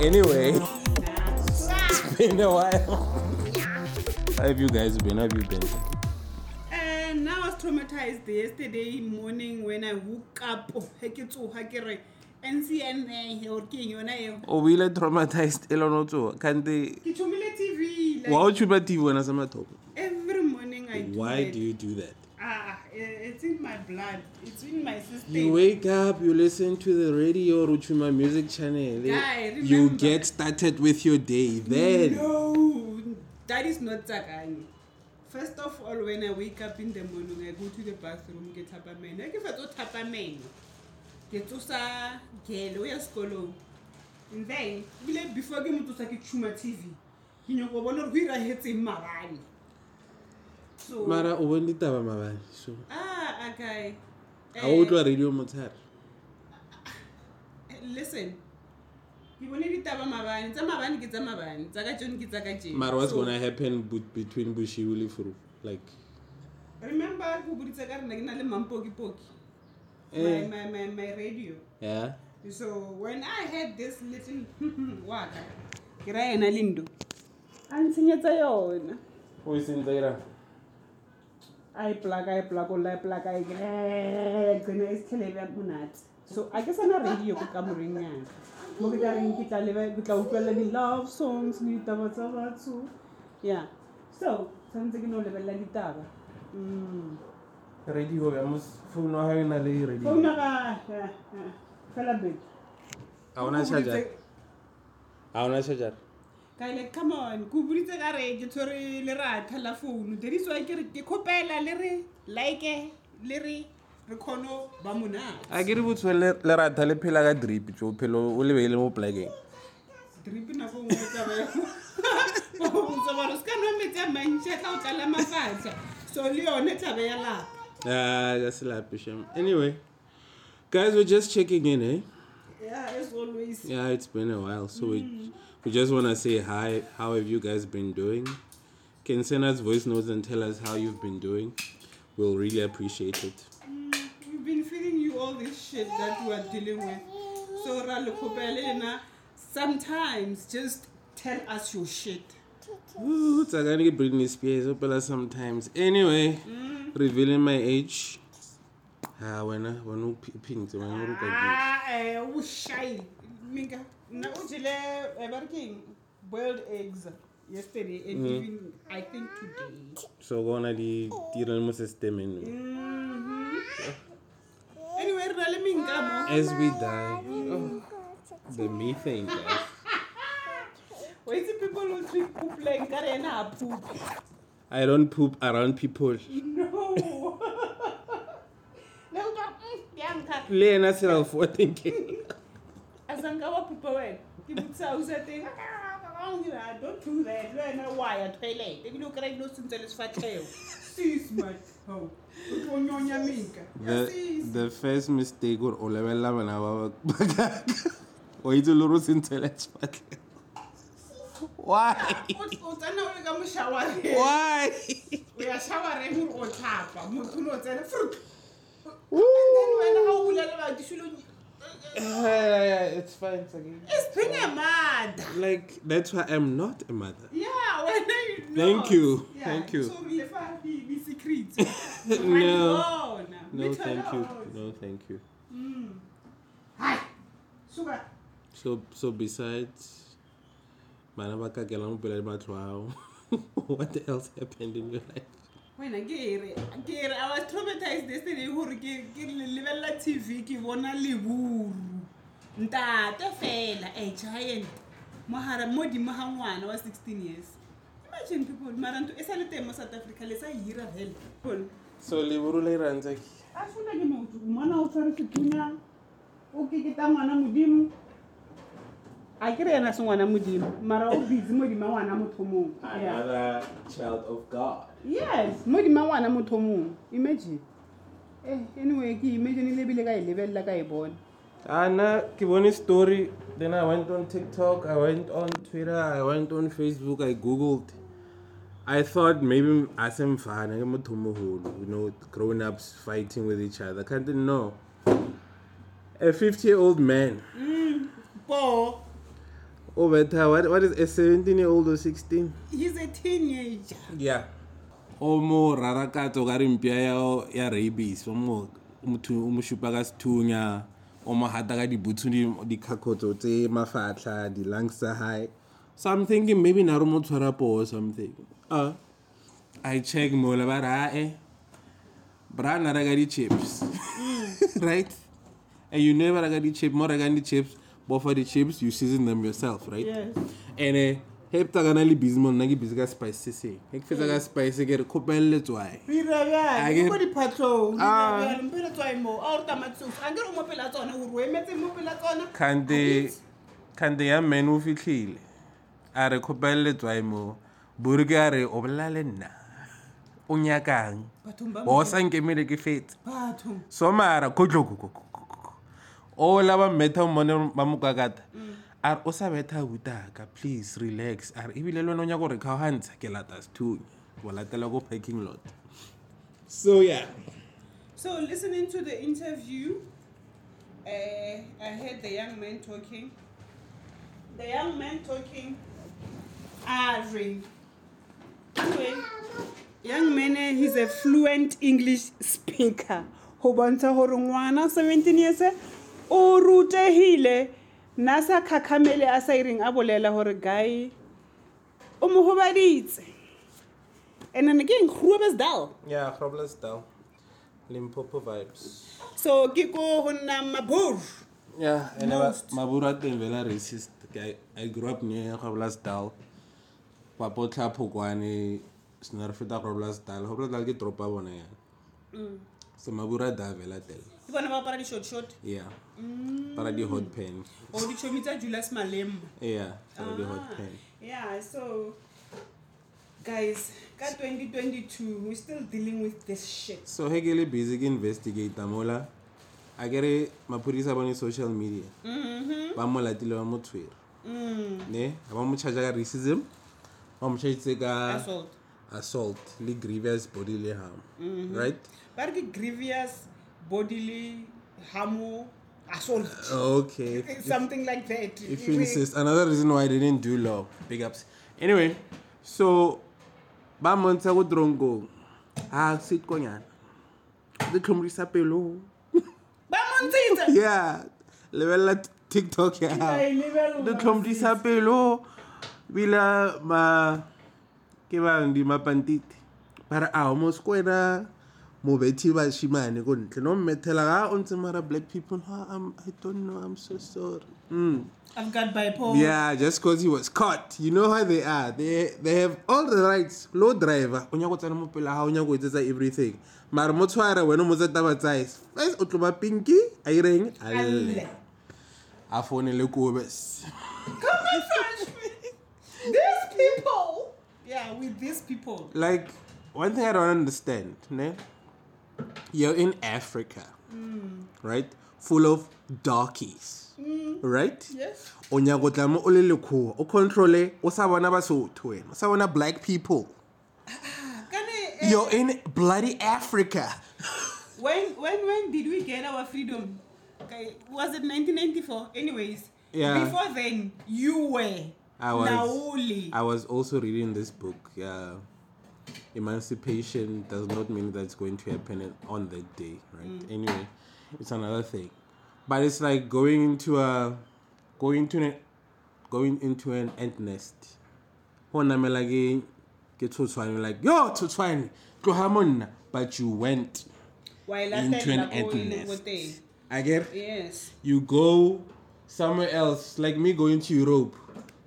Anyway, it's been a while. How have you guys been? How have you been? And I was traumatized yesterday morning when I woke up. Oh, we are traumatized. Can't they? TV. Why would you be TV when I'm at home? Every morning I do. Why do you do that? It's in my blood. It's in my system. You wake up, you listen to the radio, Ruchuma music channel. Guy, you get started with your day. Then no, that is not Tsakani. First of all, when I wake up in the morning, I go to the bathroom, get tapamen. I give a tapamen. Get to sa girl, we are school. And then before I go to sa Chuma TV, you know what? One we are hitting Marani. So, Mara, when did Mama? So okay. I would do a radio motor. Listen, you want to tell Mama, and Tamavan gets a Mavan, Zagajun gets a Gaji. Mara, what's going to happen between Bushi Willy Fru? Like, remember who would take a Mampoki Poki? My radio. Yeah. So when I had this little water, Gray and Alindo, and sing it own. Who is in there? I plug. So I guess I'm not radio to come ring now. Love songs, yeah. So something no level guitar. Radio, I must phone having a radio. Phone I wanna charge it. Come on, Kubrita Garage, Tori Lera, telephone. There is like a copella, Lery, like a Lery, Recono, Bamuna. I get it to Lera Telepilla drip, to pillow, Olivello plague. Dripping of someone's cannon with a man, check out Alamafat. So Leon, it's a bella. Ah, that's a lapish. Anyway, guys, we're just checking in, eh? Yeah, as always. Yeah, it's been a while, so we just want to say hi. How have you guys been doing? Can send us voice notes and tell us how you've been doing. We'll really appreciate it. We've been feeding you all this shit that you are dealing with. So, Ralukopelena, sometimes just tell us your shit. Ooh, Tsakani Britney Spears, Opela sometimes. Anyway, revealing my age. Shy. No, boiled eggs yesterday and even I think today. So gonna the almost system in. Anyway, as we die, the methane gas. Why is it people who drink poop like that and I poop? I don't poop around people. No. Learn yourself what thinking. Don't do that. I know why I toilet. If you look at those things, fat tail. Cease my home. The first mistake or Oliver Lamana. Why do you lose intelligence? Why? Why? We are showering on top. It's fine, it's okay. It's being a mother. Like, that's why I'm not a mother. Yeah, well, no. Thank you. Yeah. Thank you. So we secret. No. No, thank you. No, thank you. Hi. Sugar. So besides Manabaka Galam Belabatwao, what else happened in your life? When I was traumatized yesterday. I was 16 years. Imagine people, Maranto, Esalate, South Africa, let's say year of hell. So, Liburule Ranzaki. I should have him out to Mana Otarakina, Okitamana Mudim. I get an Aswana Mudim, Mara Obis Mudimawana Mutomo. Another child of God. Yes, Modi Mawana Mutomo. Imagine. Anyway, imagine a little like I born. Anna, Kiboni story. Then I went on TikTok, I went on Twitter, I went on Facebook, I Googled. I thought maybe Asem Fan, you know, grown ups fighting with each other. Can't know. A 50-year-old man. Over time, what is a 17-year-old or 16? He's a teenager. Yeah. Omo rarakato garimpia ya rabies. Omo mushupagas tunya. Omo hataga di butuni di kakoto te mafatla di langsa high. So I'm thinking maybe narumo tarapo or something. I check mola bara eh. Bra naragadi chips, right? And you never ragadi chip, more ragandi chips. But for the chips, you season them yourself, right? Yes. And help taganali bismon nagi bisga spicy. Ekfezaga spicy get kopelle tswai. Biraga. Go di patrol. Biraga mpela tswai mo. Or tamatsu. Angere o mopela tsona u rwe metse mopela tsona. Kande ya menu fitlile. Are kopelle tswai mo. Burgare oblalena. Unyakang. Bo sankemele ke fetse. Batho. Somara kodloko. Oh, lava metal money, mamukagata. Are osa beta witaka, please relax. Are Ibileno Yago recahans, Kelatas too, while at the logo packing lot. So, yeah. So, listening to the interview, I heard the young man talking. The young man talking, Ari. Anyway, young man, he's a fluent English speaker. Hobanta Horungwana, 17 years. O rute hile nasa khakamele a sa iring a bolela hore guy o mo hobaditse and then again Groblersdal Groblersdal Limpopo vibes so kiko ho na maburu and maburu a teng vela racist guy. I grew up near Groblersdal kwa botla phokwane snarfeta Groblersdal ke dropa bona ya so maburu a da vela tele. You want to buy the short? Yeah. Buy the hot pen. Oh, the chomita Julius Malem. Yeah, the hot pen. Yeah, so guys, got 2022. We're still dealing with this shit. So Hegele basic investigate Tamola. I get it. My police are on social media. Bamola tilo amo Twitter. Ne, amo chajaga racism. Amo chajaga assault. Li grievous bodily harm. Right? But the grievous bodily harm, assault. Okay. Something like that. If you insist. Another reason why I didn't do law. Big ups. Anyway, so Bamonta would drongo. Ah, sit konyan. The Kumrisa Pelo. Bamonta. Yeah. Level at TikTok. Yeah. The Kumrisa Pelo. Villa ma. Kiva ndi mapantit. Para almost square. Mobetiba Shimani couldn't. No metalaga on some other black people. I don't know. I'm so sorry. I've got bipolar. Yeah, just because he was caught. You know how they are. They have all the rights. Low driver. Onyagotanamo pelaha. Onyagotaza everything. Marmotwara when almost at our size. First, Otloma Pinky. I ring. I phone a look over. Come on, French. These people. Yeah, with these people. Like, one thing I don't understand, ne? You're in Africa, right? Full of darkies, right? Yes. Onyagotlamo oleleko, o controle, o sabana basotho, o sabana black people. You're in bloody Africa. When did we get our freedom? Okay, was it 1994? Anyways, yeah. Before then, you were Nauli. I was also reading this book, yeah. Emancipation does not mean that it's going to happen on that day, right? Anyway, it's another thing, but it's like going into an ant nest. When I'm like yo to twine go hamon, but you went into an ant nest. I get yes. You go somewhere else, like me going to Europe.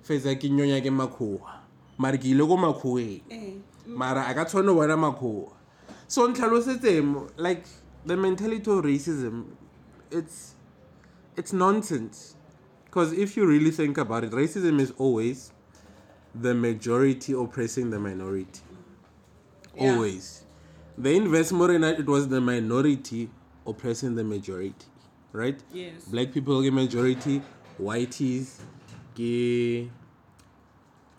Fezaki nyonya ke makhoa, mariki logo makhoe. Mara, I got to know where I'm going. So, like, the mentality of racism, it's nonsense. Because if you really think about it, racism is always the majority oppressing the minority. Yeah. Always. They invest more in it was the minority oppressing the majority. Right? Yes. Black people get majority, whiteies, gay.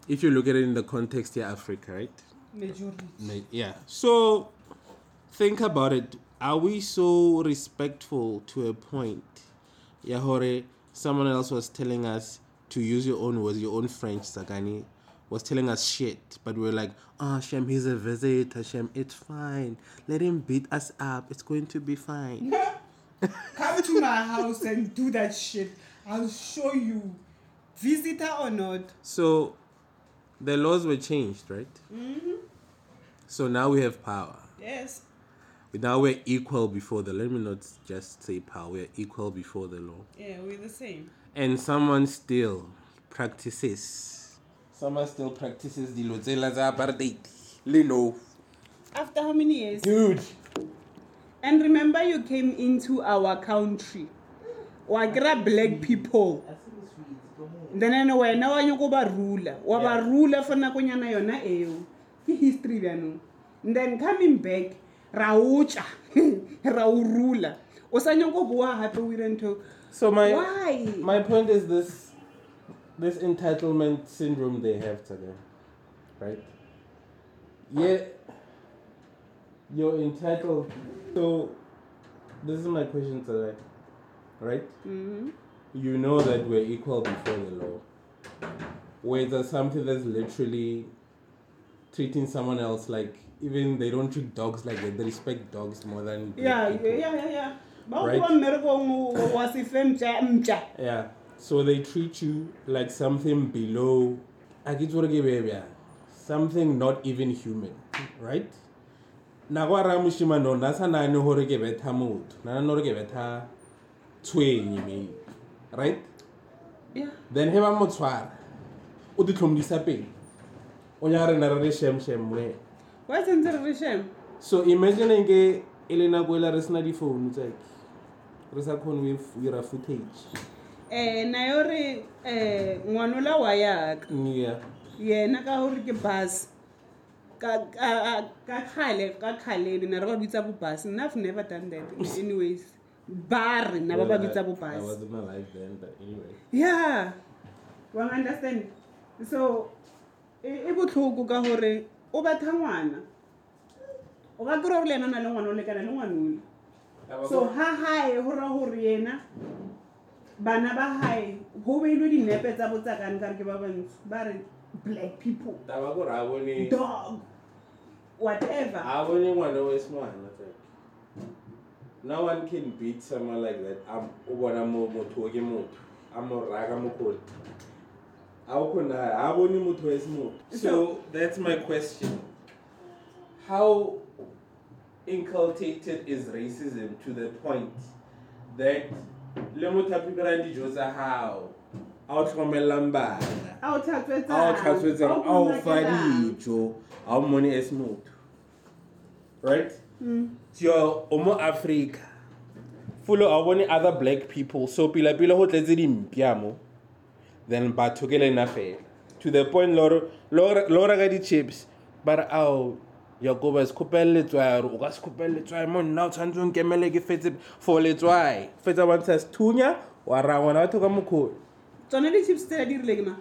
If you look at it in the context here, Africa, right? Majority. Yeah. So, think about it. Are we so respectful to a point? Yahore, someone else was telling us to use your own words, your own French, Sakani, was telling us shit, but we were like, oh, Shem, he's a visitor, Shem, it's fine. Let him beat us up. It's going to be fine. No. Come to my house and do that shit. I'll show you. Visitor or not. So, the laws were changed, right? Mm-hmm. So now we have power. Yes. Now we're equal before the law. Let me not just say power. We're equal before the law. Yeah, we're the same. And someone still practices the Lozela's apartheid. Lino. After how many years? Dude. And remember you came into our country. Wagra black people. Then anyway, now you go by ruler. Waba ruler for Nakonyana Yona Eo. History then. Then coming back, Raucha. Rau ruler. Osanyango Bua happy we went to. So my point is this entitlement syndrome they have today, right? Yeah, you're entitled. So this is my question today, right? Mm-hmm. You know that we're equal before the law. Whether something that's literally treating someone else like, even they don't treat dogs like that, they respect dogs more than people. Yeah. Right? Yeah. So they treat you like something below, something not even human, right? Right? Yeah. Then heba motswara. O ditlhomisa pele. O nya re na re shem le. Why isn't there a shem? So imagining ke Elena Guela resna di phone tsa ke. Re sa khone we ira footage. Na yore ngwanola wa yaka. Yeah. Yena ka hore ke bus. Ka khale na re ba bitsa bo bus. I've never done that. Anyways. Bar na baba bitsa bo bus. I was in my life then, but anyway. Yeah. Well, understand. So e botlhoko ka hore o batha ngwana. O ba gore le nana le ngwana le kana le ngwanone. So ha ha e hora hore yena bana ba hae go be ile dinepe tsa botsakane ka re ke ba bantsi ba re black people taba go ra bone dog whatever ha bone ngwana o eswana tse. No one can beat someone like that. So that's my question. How inculcated is racism to the point that right? You're Omo Africa. Full of other black people. So pila hot let's piamo. Then batogele na fair. To the point Laura got the chips. But ow Yagobas Kupele Twire Ugas Kupele Twimon now Tandun Gemelegi Fetib for let dry. Feta one says Tunya or Rawana Togamuko. Tonelli chips steady legma.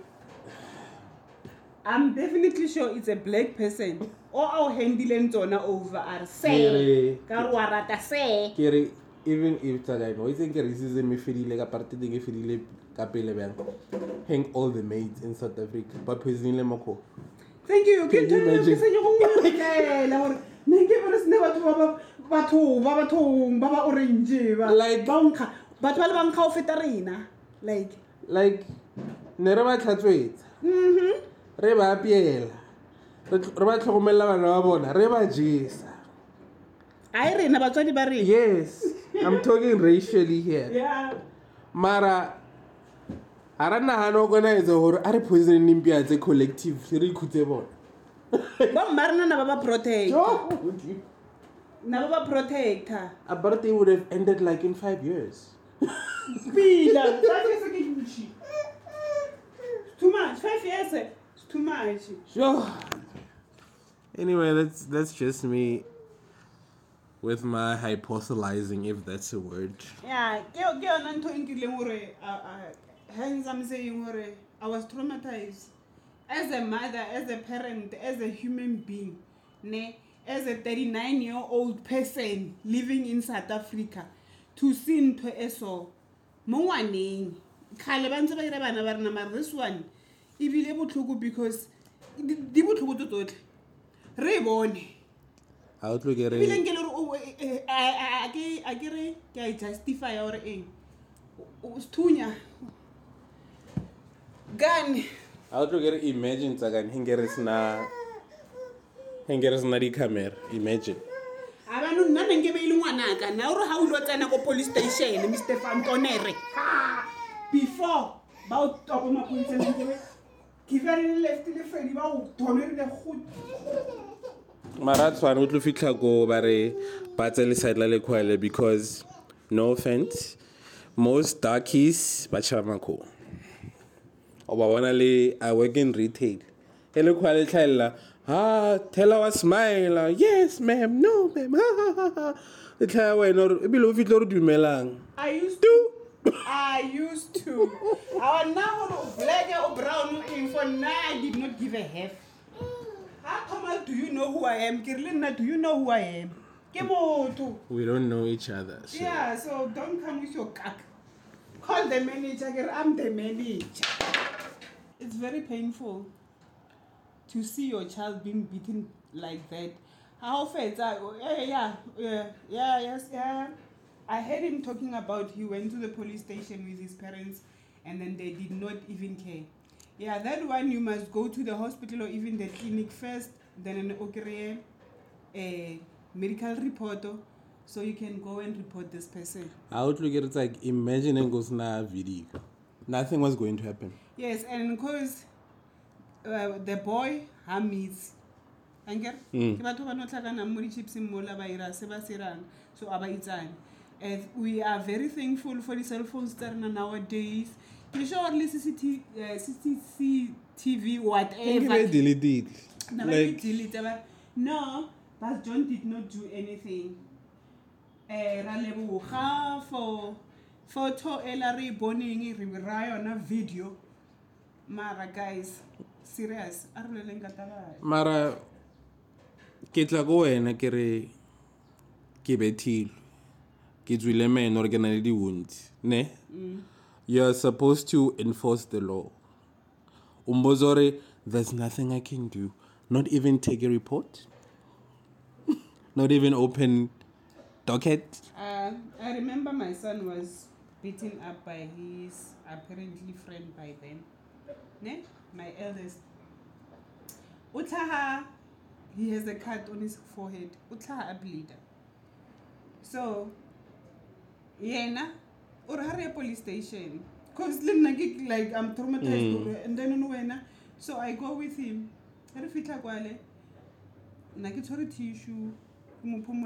I'm definitely sure it's a black person. Or our handyland donor over our say. Carwarata say. Kiri, even if Tagano, I think racism if he like a party if he live Capele hang all the maids in South Africa. But President Lemoko. Thank you. Can you imagine? Make us never to Baba Orange, like Banka, but Banka Fetarina. Like Nerema Catway. Mm-hmm. Reba Piel. Robert Homela Rabona, Reba Jisa. Irene about 20 barri. Yes, I'm talking racially here. Yeah. Mara Arana Hanogana is a horror. I represent Nimbia as a collective. Very good. But Marna Nababa protect. Nababa protect. A birthday would have ended like in 5 years. Speed. Too much. 5 years. It's too much. Sure. Anyway, that's just me with my hypothesizing, if that's a word. Yeah, I was traumatized as a mother, as a parent, as a human being, as a 39-year-old person living in South Africa, to sin to eso. Khalabanza ba ira bana ba rena mara this one e bile botlhoko because di botlhoko tototla re bone ha o tlogere e bile ngelo re a ke re ke a justify or eng o sthunya gan ha o tlogere imagine tsakani hingere sna di camera imagine abantu nna nge be ile ngwanaka na o re ha o lo tsena go police station Mr Fantonere before about to go up into the given left the ferry ba o tonere le khut mara tswana o tlo fitla go ba re batse le side la le khwele because no offense most darkies ba chama ko o ba bona le I work in retail ele khwele tlhaela ha tell our smile yes ma'am no ma'am the tlha wena e bile o fitla re dumelang I used to. I was now black or brown, and for now I did not give a half. How come out? Do you know who I am, Kirlina? Do you know who I am? We don't know each other. So. Yeah, so don't come with your cack. Call the manager. I'm the manager. It's very painful to see your child being beaten like that. How fair is that? Yeah. I heard him talking about he went to the police station with his parents and then they did not even care. Yeah, that one you must go to the hospital or even the clinic first, then an okere, a medical report, so you can go and report this person. I would look at it like imagining goes na video. Nothing was going to happen. Yes, and because the boy Hamis. Anger? And we are very thankful for the cell phones that are nowadays. You show only CCTV, whatever. They delete it. No, but John did not do anything. Ralebuha for photo, Ellery, Bonnie, Ryan, video. Mara, guys, serious. Mara, Ketlago and Akere Kibetil. Kids will remain organically wound. Ne? You are supposed to enforce the law. Umbozore, there's nothing I can do. Not even take a report. Not even open docket. I remember my son was beaten up by his apparently friend by them. Ne? My eldest. Utaha, he has a cut on his forehead. Utaha, a bleeder. So, yeah, or a police station. Cause like I'm traumatized, and then so I go with him. Tissue.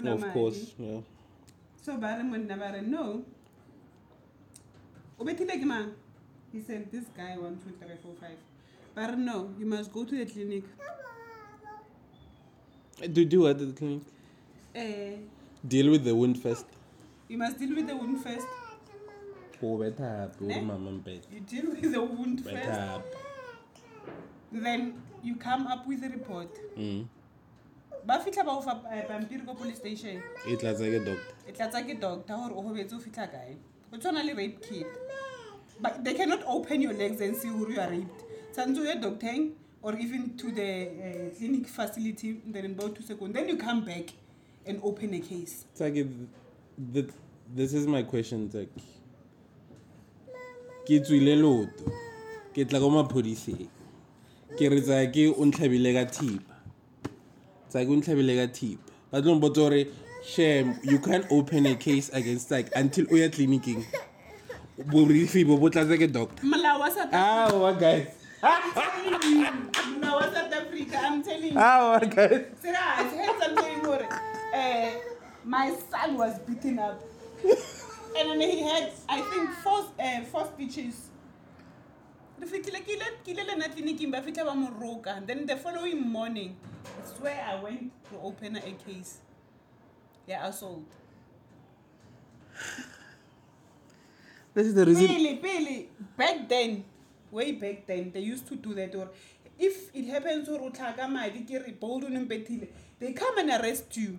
Of course, yeah. So Baramon never know. He said, "This guy 1, 2, 3, 4, 5." But no, you must go to the clinic. Do what at the clinic? Deal with the wound first. You must deal with the wound first. You deal with the wound first. Then you come up with a report. Bafika ba ufa pampiri ko police station. It looks like a doctor or hobezo fita guy. It's only rape kid. But they cannot open your legs and see who you are raped. Sanzo ya doctor or even to the clinic facility. Then in about 2 seconds, then you come back and open a case. It's like this is my question, Zach. Kids will load. Get Lagoma police. Kerizaki untabilega tip. Zaguntabilega tip. But don't bother. Shame, you can't open a case against Zach until we are clinicking. Burifi, but as like a doctor. Malawasa. Ah, what guys? I'm telling you. Ah, what guys? Sarah, I heard something more. My son was beaten up. And then he had, I think, 4 stitches. Then the following morning, it's where I went to open a case. Yeah, assault. This is the reason. Really, way back then, they used to do that. Or if it happens, they come and arrest you.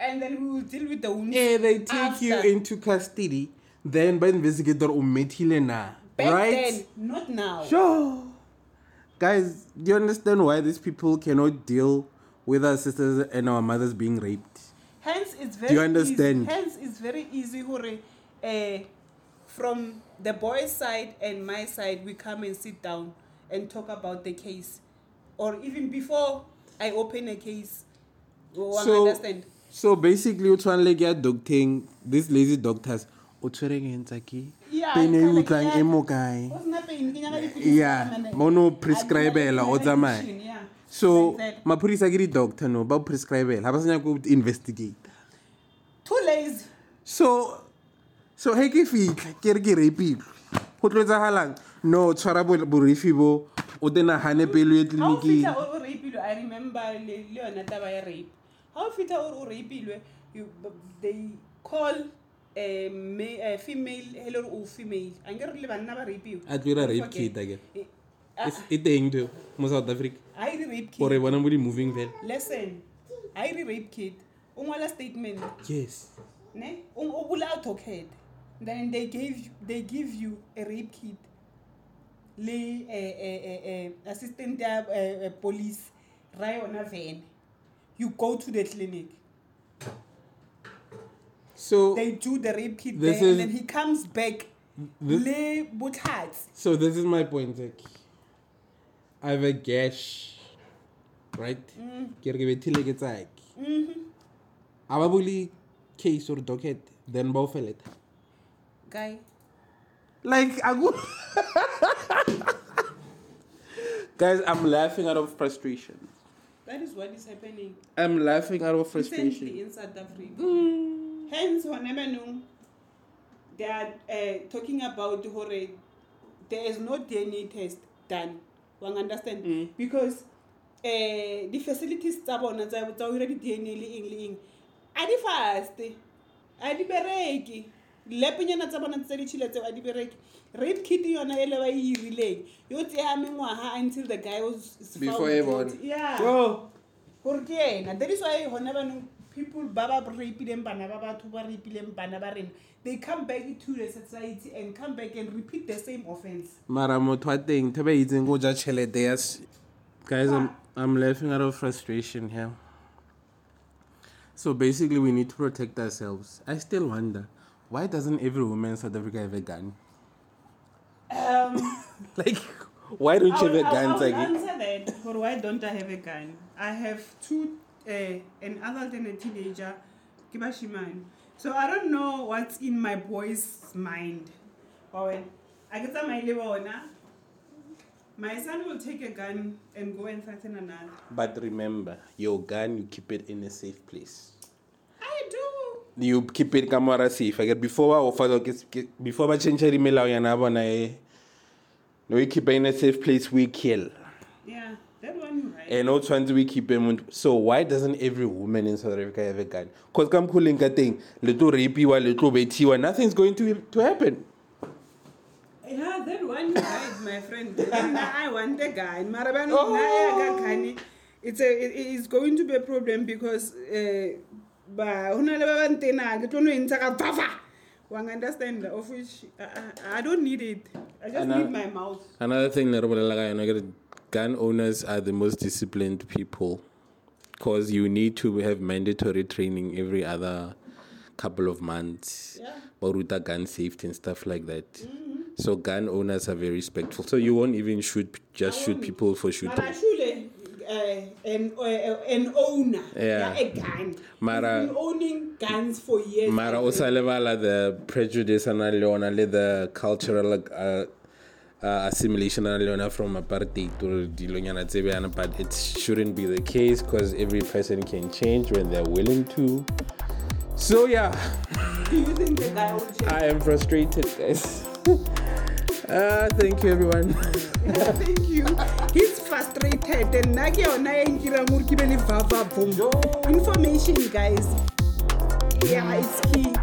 And then we will deal with the wounds. Yeah, they take you into custody. Then by investigator, Back then, not now. Sure. Guys, do you understand why these people cannot deal with our sisters and our mothers being raped? Hence, it's very easy. Hence, it's very easy, Hore, from the boy's side and my side, we come and sit down and talk about the case. Or even before I open a case, understand. So basically, these lazy doctors, so mapurisa ke doctor no ba prescribe ha ba senya go investigate too lazy so he ke fika ke rape go tlotsa halang no tshwara bo refi bo o tena hane pelo ye clinic I remember le yona taba ya rape how fit o rape they call female hello or female angere le bana ba rape adira rape kit again it thing to South Africa. I rape kid. Or one moving well. Listen, I rape kid. Unwala statement. Yes. Ne? Unwala talk head. Then they give you a rape kid. Le assistant police right on a van. You go to the clinic. So they do the rape kid there, and then he comes back. Le but hard. So this is my point, Zaki. I have a gash, right? Ababuli case or docket, then bofel it. Guy. Like agu. Guys, I'm laughing out of frustration. That is what is happening. I'm laughing out of frustration. In South Africa. Mm. Hence, whenever they are talking about Hore, there is no DNA test done. One understand because the facilities stubborn as I was already DNA Adi fast Adi bereki lepenyana tsa bona tsa ditshiletse Adi bereki rape kit yona ele ba I relay yo tseha mengwaha until the guy was found before everyone yeah bro porque na there is why honebanung people baba rape them bana ba batho ba rape them bana ba rena they come back to the society and come back and repeat the same offense mara motho a teng thebe itseng go ja chelete ya guys I'm laughing out of frustration here so basically we need to protect ourselves I still wonder why doesn't every woman in South Africa have a gun like why don't you have a gun like answer that or why don't I have a gun I have two an adult and a teenager kibashiman so I don't know what's in my boy's mind Owen I get my lebona my son will take a gun and go and threaten another but remember your gun you keep it in a safe place I do you keep it camera safe I get before I change the melao yana bona no we keep it in a safe place we kill yeah and all trying to keep them. So why doesn't every woman in South Africa have a gun? Because come calling a thing, little rapey one, little betty one, nothing's going to happen. Yeah, that one died, my friend. I want a gun. Oh. It's going to be a problem because one understand of which I don't need it. I just need my mouth. Another thing that I get. Gun owners are the most disciplined people because you need to have mandatory training every other couple of months about gun safety and stuff like that. Mm-hmm. So gun owners are very respectful. So you won't even shoot people for shooting. But I shoot an owner, a gun. Mara, he's been owning guns for years. Mara osalevala the prejudice and the cultural. Assimilation from apartheid to Dilonyana, but it shouldn't be the case because every person can change when they're willing to. So, yeah. Do you think that I will change? I am frustrated, guys. Thank you, everyone. Thank you. He's frustrated. Information, guys. Yeah, it's key.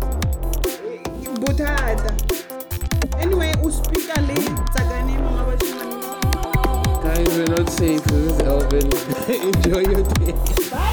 Anyway, uspika le tsagane mama bashimane. Guys, we're not safe. This is Elvin. Enjoy your day. Bye.